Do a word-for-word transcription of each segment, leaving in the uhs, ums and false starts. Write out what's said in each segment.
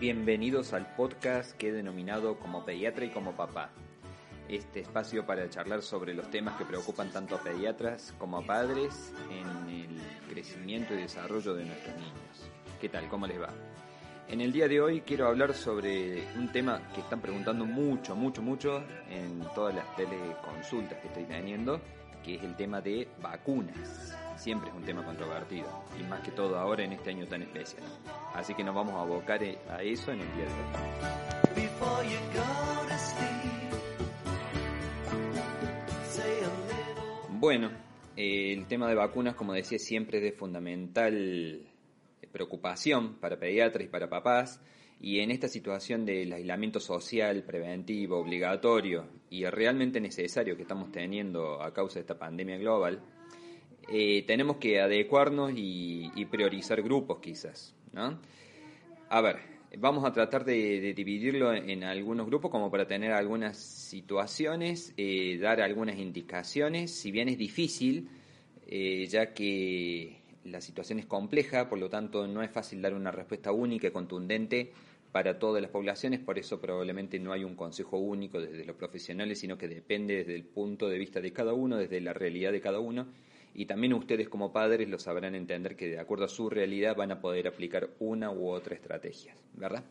Bienvenidos al podcast que he denominado Como Pediatra y Como Papá. Este espacio para charlar sobre los temas que preocupan tanto a pediatras como a padres en el crecimiento y desarrollo de nuestros niños. ¿Qué tal? ¿Cómo les va? En el día de hoy quiero hablar sobre un tema que están preguntando mucho, mucho, mucho en todas las teleconsultas que estoy teniendo, que es el tema de vacunas. Siempre es un tema controvertido, y más que todo ahora en este año tan especial. Así que nos vamos a abocar a eso en el día de hoy. Bueno, eh, el tema de vacunas, como decía, siempre es de fundamental preocupación para pediatras y para papás, y en esta situación del aislamiento social, preventivo, obligatorio y realmente necesario que estamos teniendo a causa de esta pandemia global, eh, tenemos que adecuarnos y, y priorizar grupos quizás, ¿no? A ver, vamos a tratar de, de dividirlo en algunos grupos como para tener algunas situaciones, eh, dar algunas indicaciones, si bien es difícil, eh, ya que la situación es compleja, por lo tanto no es fácil dar una respuesta única y contundente para todas las poblaciones, por eso probablemente no hay un consejo único desde los profesionales, sino que depende desde el punto de vista de cada uno, desde la realidad de cada uno, y también ustedes como padres lo sabrán entender que de acuerdo a su realidad van a poder aplicar una u otra estrategia, ¿verdad?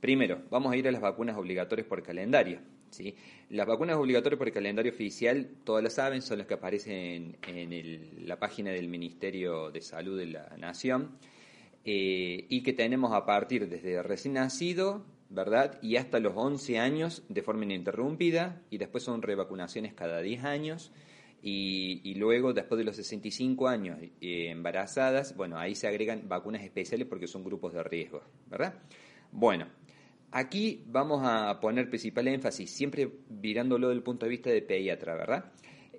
Primero, vamos a ir a las vacunas obligatorias por calendario, ¿sí? Las vacunas obligatorias por calendario oficial, todas las saben, son las que aparecen en, en el, la página del Ministerio de Salud de la Nación, Eh, y que tenemos a partir desde recién nacido, ¿verdad?, y hasta los once años de forma ininterrumpida, y después son revacunaciones cada diez años, y, y luego después de los sesenta y cinco años eh, embarazadas, bueno, ahí se agregan vacunas especiales porque son grupos de riesgo, ¿verdad? Bueno, aquí vamos a poner principal énfasis, siempre mirándolo desde el punto de vista de pediatra, ¿verdad?,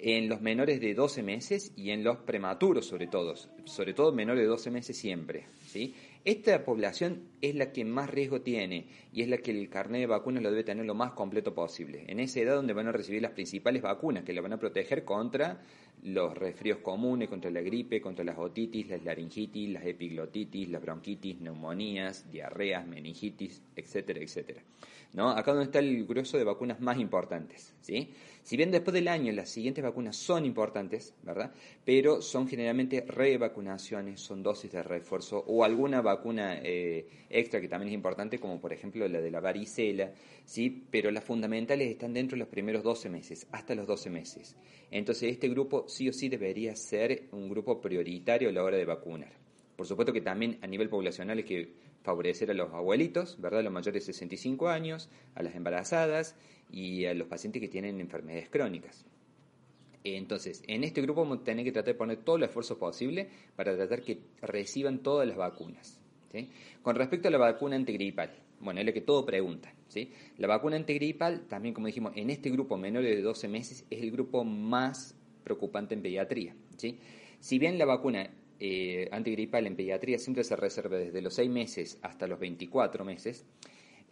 en los menores de doce meses y en los prematuros sobre todo, sobre todo menores de doce meses siempre, ¿sí? Esta población es la que más riesgo tiene y es la que el carnet de vacunas lo debe tener lo más completo posible. En esa edad donde van a recibir las principales vacunas que la van a proteger contra los resfríos comunes, contra la gripe, contra las otitis, las laringitis, las epiglotitis, las bronquitis, neumonías, diarreas, meningitis, etcétera, etcétera, ¿no? Acá donde está el grueso de vacunas más importantes, ¿sí? Si bien después del año las siguientes vacunas son importantes, ¿verdad?, pero son generalmente revacunaciones, son dosis de refuerzo o alguna vacuna eh, extra que también es importante, como por ejemplo la de la varicela, ¿sí? Pero las fundamentales están dentro de los primeros doce meses, hasta los doce meses. Entonces este grupo sí o sí debería ser un grupo prioritario a la hora de vacunar. Por supuesto que también a nivel poblacional hay que favorecer a los abuelitos, ¿verdad?, a los mayores de sesenta y cinco años, a las embarazadas y a los pacientes que tienen enfermedades crónicas. Entonces, en este grupo vamos a tener que tratar de poner todo el esfuerzo posible para tratar que reciban todas las vacunas, ¿sí? Con respecto a la vacuna antigripal, bueno, es lo que todos preguntan, ¿sí? La vacuna antigripal, también como dijimos, en este grupo menor de doce meses es el grupo más preocupante en pediatría, ¿sí? Si bien la vacuna eh, antigripal en pediatría siempre se reserva desde los seis meses hasta los veinticuatro meses,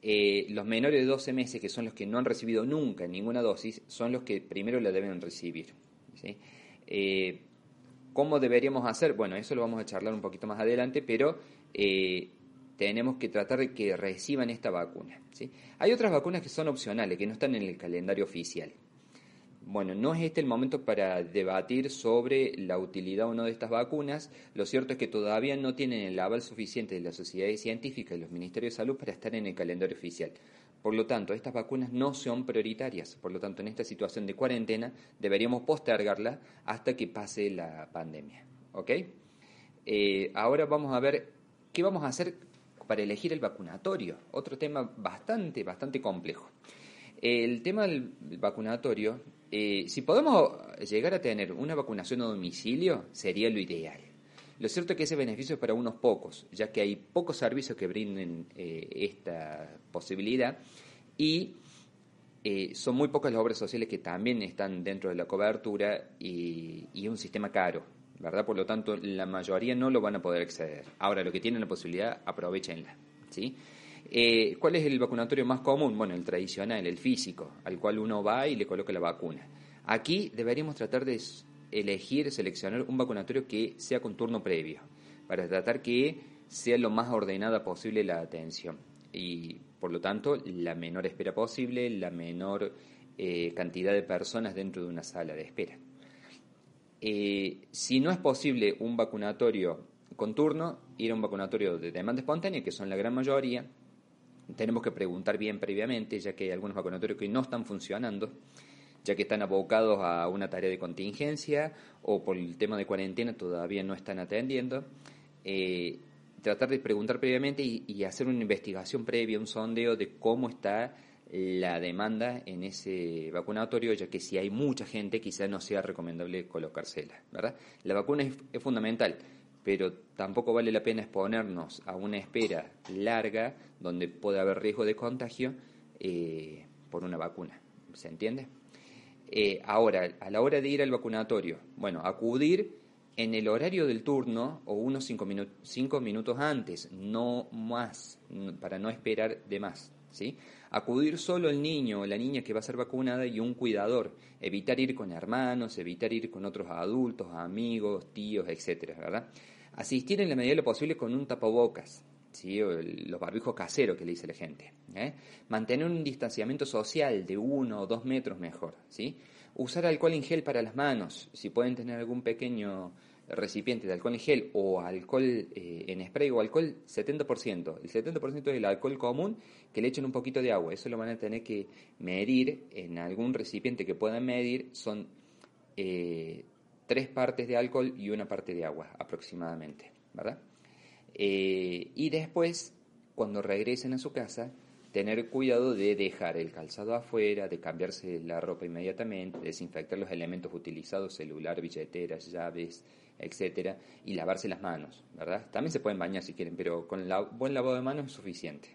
Eh, los menores de doce meses, que son los que no han recibido nunca ninguna dosis, son los que primero la deben recibir, ¿sí? Eh, ¿Cómo deberíamos hacer? Bueno, eso lo vamos a charlar un poquito más adelante, pero eh, tenemos que tratar de que reciban esta vacuna, ¿sí? Hay otras vacunas que son opcionales, que no están en el calendario oficial. Bueno, no es este el momento para debatir sobre la utilidad o no de estas vacunas. Lo cierto es que todavía no tienen el aval suficiente de las sociedades científicas y los ministerios de salud para estar en el calendario oficial. Por lo tanto, estas vacunas no son prioritarias. Por lo tanto, en esta situación de cuarentena deberíamos postergarla hasta que pase la pandemia, ¿ok? Eh, ahora vamos a ver qué vamos a hacer para elegir el vacunatorio. Otro tema bastante, bastante complejo. El tema del vacunatorio, eh, si podemos llegar a tener una vacunación a domicilio, sería lo ideal. Lo cierto es que ese beneficio es para unos pocos, ya que hay pocos servicios que brinden eh, esta posibilidad y eh, son muy pocas las obras sociales que también están dentro de la cobertura y, y un sistema caro, ¿verdad? Por lo tanto, la mayoría no lo van a poder acceder. Ahora, lo que tienen la posibilidad, aprovechenla, ¿sí? Eh, ¿Cuál es el vacunatorio más común? Bueno, el tradicional, el físico, al cual uno va y le coloca la vacuna. Aquí deberíamos tratar de elegir, seleccionar un vacunatorio que sea con turno previo, para tratar que sea lo más ordenada posible la atención y, por lo tanto, la menor espera posible, la menor eh, cantidad de personas dentro de una sala de espera. Eh, si no es posible un vacunatorio con turno, ir a un vacunatorio de demanda espontánea, que son la gran mayoría, tenemos que preguntar bien previamente, ya que hay algunos vacunatorios que no están funcionando, ya que están abocados a una tarea de contingencia o por el tema de cuarentena todavía no están atendiendo. Eh, tratar de preguntar previamente y, y hacer una investigación previa, un sondeo de cómo está la demanda en ese vacunatorio, ya que si hay mucha gente quizás no sea recomendable colocársela, ¿verdad? La vacuna es, es fundamental, pero tampoco vale la pena exponernos a una espera larga donde puede haber riesgo de contagio eh, por una vacuna, ¿se entiende? Eh, ahora, a la hora de ir al vacunatorio, bueno, acudir en el horario del turno o unos cinco, minu- cinco minutos antes, no más, para no esperar de más, ¿sí? Acudir solo el niño o la niña que va a ser vacunada y un cuidador, evitar ir con hermanos, evitar ir con otros adultos, amigos, tíos, etcétera, ¿verdad? Asistir en la medida de lo posible con un tapabocas, ¿sí? O el, los barbijos caseros que le dice la gente, ¿eh? Mantener un distanciamiento social de uno o dos metros mejor, ¿sí? Usar alcohol en gel para las manos, si pueden tener algún pequeño recipiente de alcohol en gel o alcohol eh, en spray o alcohol setenta por ciento. El setenta por ciento del alcohol común que le echen un poquito de agua. Eso lo van a tener que medir en algún recipiente que puedan medir. Son eh, tres partes de alcohol y una parte de agua aproximadamente, ¿verdad? Eh, y después, cuando regresen a su casa, tener cuidado de dejar el calzado afuera, de cambiarse la ropa inmediatamente, desinfectar los elementos utilizados, celular, billeteras, llaves, etcétera, y lavarse las manos, ¿verdad? También se pueden bañar si quieren, pero con la, buen lavado de manos es suficiente.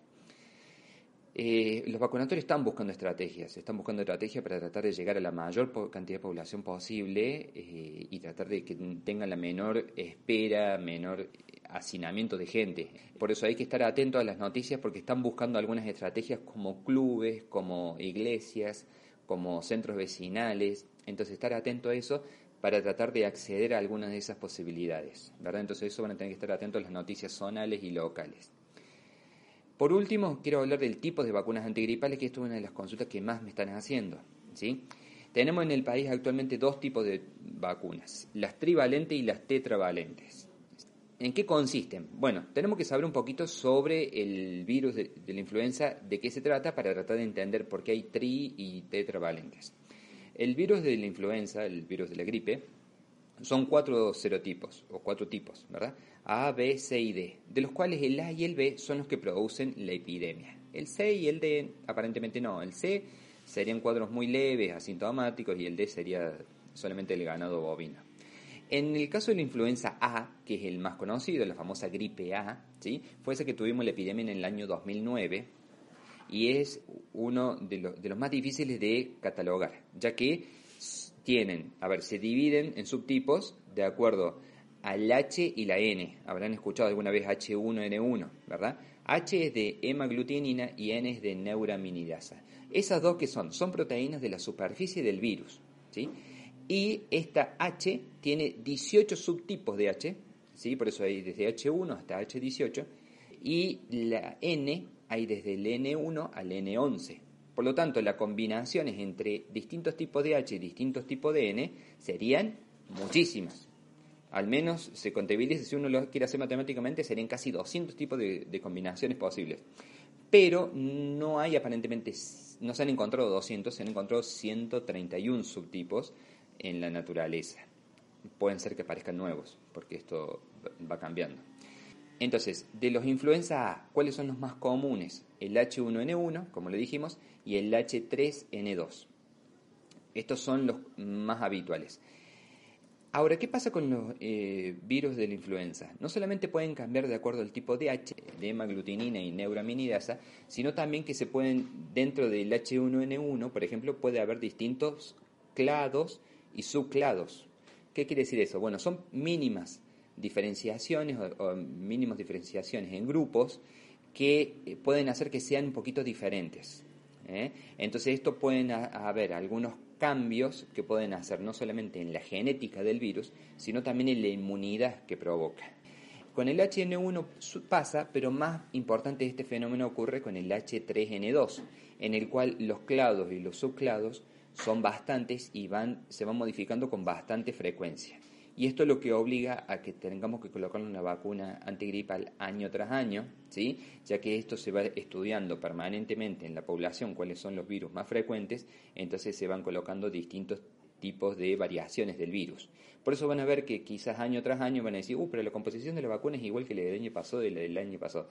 Eh, los vacunatorios están buscando estrategias, están buscando estrategias para tratar de llegar a la mayor po- cantidad de población posible eh, y tratar de que tengan la menor espera, menor hacinamiento de gente. Por eso hay que estar atentos a las noticias porque están buscando algunas estrategias como clubes, como iglesias, como centros vecinales. Entonces estar atento a eso para tratar de acceder a algunas de esas posibilidades, ¿verdad? Entonces eso van a tener que estar atentos a las noticias zonales y locales. Por último, quiero hablar del tipo de vacunas antigripales, que esto es una de las consultas que más me están haciendo, ¿sí? Tenemos en el país actualmente dos tipos de vacunas, las trivalentes y las tetravalentes. ¿En qué consisten? Bueno, tenemos que saber un poquito sobre el virus de, de la influenza, de qué se trata, para tratar de entender por qué hay tri y tetravalentes. El virus de la influenza, el virus de la gripe, son cuatro serotipos, o cuatro tipos, ¿verdad? A, B, C y D, de los cuales el A y el B son los que producen la epidemia. El C y el D aparentemente no. El C serían cuadros muy leves, asintomáticos, y el D sería solamente el ganado bovino. En el caso de la influenza A, que es el más conocido, la famosa gripe A, ¿sí? Fue esa que tuvimos la epidemia en el año dos mil nueve, y es uno de, lo, de los más difíciles de catalogar, ya que tienen, a ver, se dividen en subtipos de acuerdo al H y la N. Habrán escuchado alguna vez H uno N uno, ¿verdad? H es de hemaglutinina y N es de neuraminidasa. Esas dos que son, son proteínas de la superficie del virus, ¿sí? Y esta H tiene dieciocho subtipos de H, ¿sí? Por eso hay desde H uno hasta H dieciocho. Y la N hay desde el N uno al N once. Por lo tanto, las combinaciones entre distintos tipos de H y distintos tipos de N serían muchísimas. Al menos se contabiliza, si uno lo quiere hacer matemáticamente, serían casi doscientos tipos de, de combinaciones posibles. Pero no hay aparentemente, no se han encontrado doscientos, se han encontrado ciento treinta y uno subtipos en la naturaleza. Pueden ser que aparezcan nuevos, porque esto va cambiando. Entonces, de los influenza A, ¿cuáles son los más comunes? el H uno N uno, como le dijimos, y el H tres N dos. Estos son los más habituales. Ahora, ¿qué pasa con los eh, virus de la influenza? No solamente pueden cambiar de acuerdo al tipo de H, de hemaglutinina y neuraminidasa, sino también que se pueden, dentro del H uno N uno, por ejemplo, puede haber distintos clados y subclados. ¿Qué quiere decir eso? Bueno, son mínimas diferenciaciones o, o mínimas diferenciaciones en grupos que pueden hacer que sean un poquito diferentes. ¿eh? Entonces, esto pueden haber algunos cambios que pueden hacer no solamente en la genética del virus, sino también en la inmunidad que provoca. Con el H N uno pasa, pero más importante este fenómeno ocurre con el H tres N dos, en el cual los clados y los subclados son bastantes y van, se van modificando con bastante frecuencia. Y esto es lo que obliga a que tengamos que colocarle una vacuna antigripal año tras año, ¿sí? Ya que esto se va estudiando permanentemente en la población cuáles son los virus más frecuentes, entonces se van colocando distintos tipos de variaciones del virus. Por eso van a ver que quizás año tras año van a decir, uh, pero la composición de la vacuna es igual que la del año pasado y la del año pasado.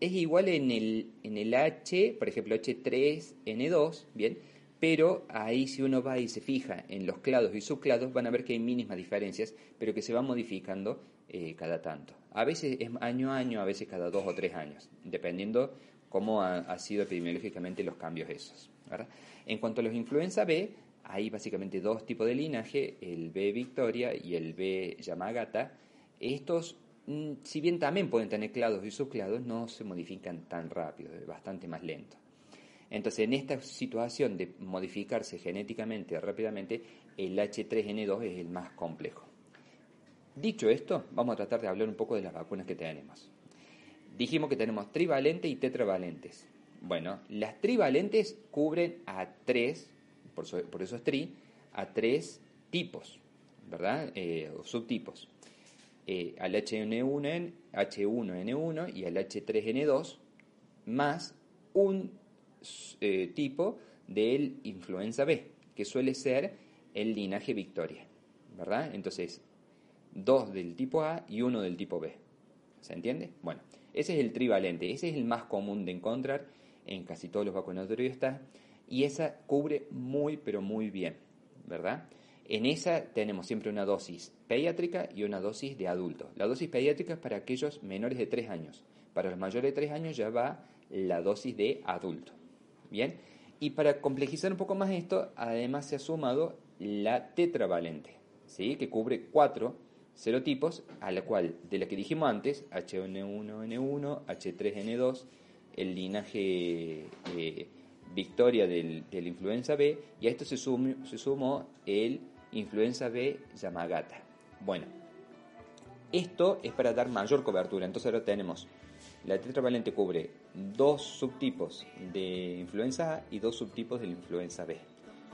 Es igual en el, en el H, por ejemplo, H tres N dos, ¿bien? Pero ahí si uno va y se fija en los clados y subclados, van a ver que hay mínimas diferencias, pero que se van modificando eh, cada tanto. A veces es año a año, a veces cada dos o tres años, dependiendo cómo ha, ha sido epidemiológicamente los cambios esos, ¿verdad? En cuanto a los influenza B, hay básicamente dos tipos de linaje, el B Victoria y el B Yamagata. Estos, si bien también pueden tener clados y subclados, no se modifican tan rápido, es bastante más lento. Entonces, en esta situación de modificarse genéticamente rápidamente, el H tres N dos es el más complejo. Dicho esto, vamos a tratar de hablar un poco de las vacunas que tenemos. Dijimos que tenemos trivalentes y tetravalentes. Bueno, las trivalentes cubren a tres, por, so, por eso es tri, a tres tipos, ¿verdad? Eh, o subtipos. Eh, al H uno N uno y al H tres N dos, más un Eh, tipo del influenza B, que suele ser el linaje Victoria, ¿verdad? Entonces, dos del tipo A y uno del tipo B, ¿se entiende? Bueno, ese es el trivalente, ese es el más común de encontrar en casi todos los vacunatorios está, y esa cubre muy pero muy bien, ¿verdad? En esa tenemos siempre una dosis pediátrica y una dosis de adulto. La dosis pediátrica es para aquellos menores de tres años, para los mayores de tres años ya va la dosis de adulto. Bien, y para complejizar un poco más esto, además se ha sumado la tetravalente, ¿sí? Que cubre cuatro serotipos, a la cual, de la que dijimos antes, H uno N uno, H tres N dos, el linaje eh, Victoria del, del influenza B, y a esto se, sum, se sumó el influenza B Yamagata. Bueno, esto es para dar mayor cobertura, entonces ahora tenemos... La tetravalente cubre dos subtipos de influenza A y dos subtipos de la influenza B.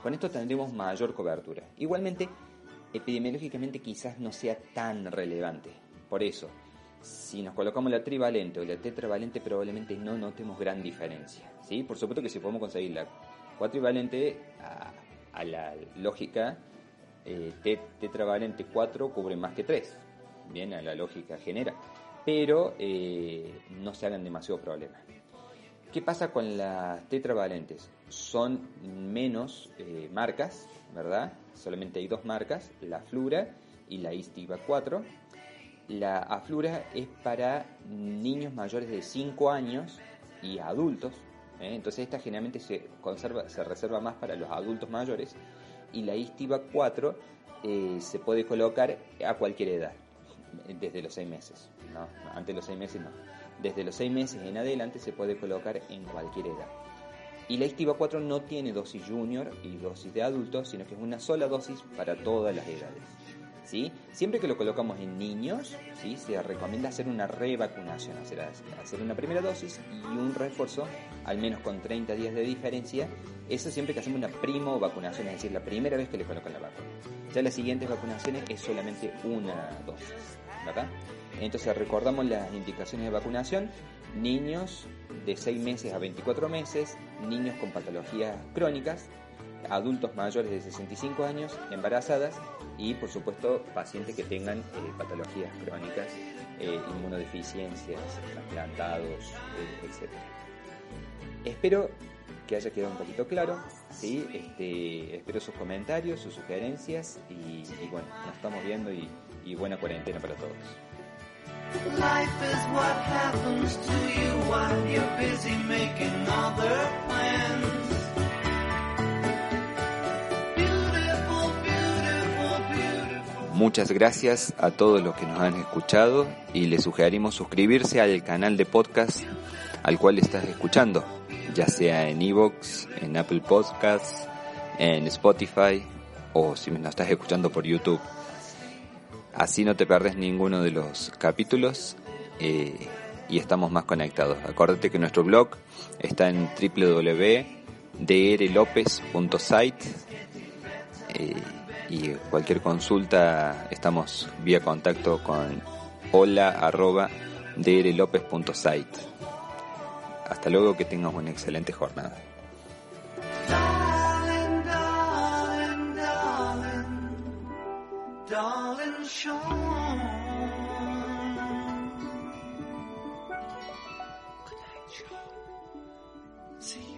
Con esto tendremos mayor cobertura. Igualmente, epidemiológicamente quizás no sea tan relevante. Por eso, si nos colocamos la trivalente o la tetravalente, probablemente no notemos gran diferencia, ¿sí? Por supuesto que si podemos conseguir la cuatrivalente a, a la lógica, eh, tetravalente cuatro cubre más que tres. Bien, a la lógica general. Pero eh, no se hagan demasiado problema. ¿Qué pasa con las tetravalentes? Son menos eh, marcas, ¿verdad? Solamente hay dos marcas, la aflura y la istiva cuatro. La aflura es para niños mayores de cinco años y adultos, ¿eh? Entonces esta generalmente se conserva, se reserva más para los adultos mayores, y la istiva cuatro eh, se puede colocar a cualquier edad. Desde los seis meses, no, antes de los seis meses no. Desde los seis meses en adelante se puede colocar en cualquier edad. Y la istiva cuatro no tiene dosis junior y dosis de adultos, sino que es una sola dosis para todas las edades, ¿sí? Siempre que lo colocamos en niños, ¿sí? Se recomienda hacer una revacunación, hacer, hacer una primera dosis y un refuerzo, al menos con treinta días de diferencia. Eso siempre que hacemos una primo vacunación, es decir, la primera vez que le colocan la vacuna. Ya las siguientes vacunaciones es solamente una dosis, ¿verdad? Entonces recordamos las indicaciones de vacunación: niños de seis meses a veinticuatro meses, niños con patologías crónicas, adultos mayores de sesenta y cinco años, embarazadas y, por supuesto, pacientes que tengan eh, patologías crónicas, eh, inmunodeficiencias, trasplantados, eh, etcétera. Espero que haya quedado un poquito claro, ¿sí? Este, espero sus comentarios, sus sugerencias y, y bueno, nos estamos viendo y, y buena cuarentena para todos. Life is what happens to you while you're busy making other plans. Beautiful, beautiful, beautiful. Muchas gracias a todos los que nos han escuchado y les sugerimos suscribirse al canal de podcast al cual estás escuchando, ya sea en iVoox, en Apple Podcasts, en Spotify o si nos estás escuchando por YouTube. Así no te perdés ninguno de los capítulos eh, y estamos más conectados. Acuérdate que nuestro blog está en doble u doble u doble u punto d r l o p e z punto site eh, y cualquier consulta estamos vía contacto con hola arroba d r l o p e z punto site. Hasta luego, que tengas una excelente jornada. Darling, show.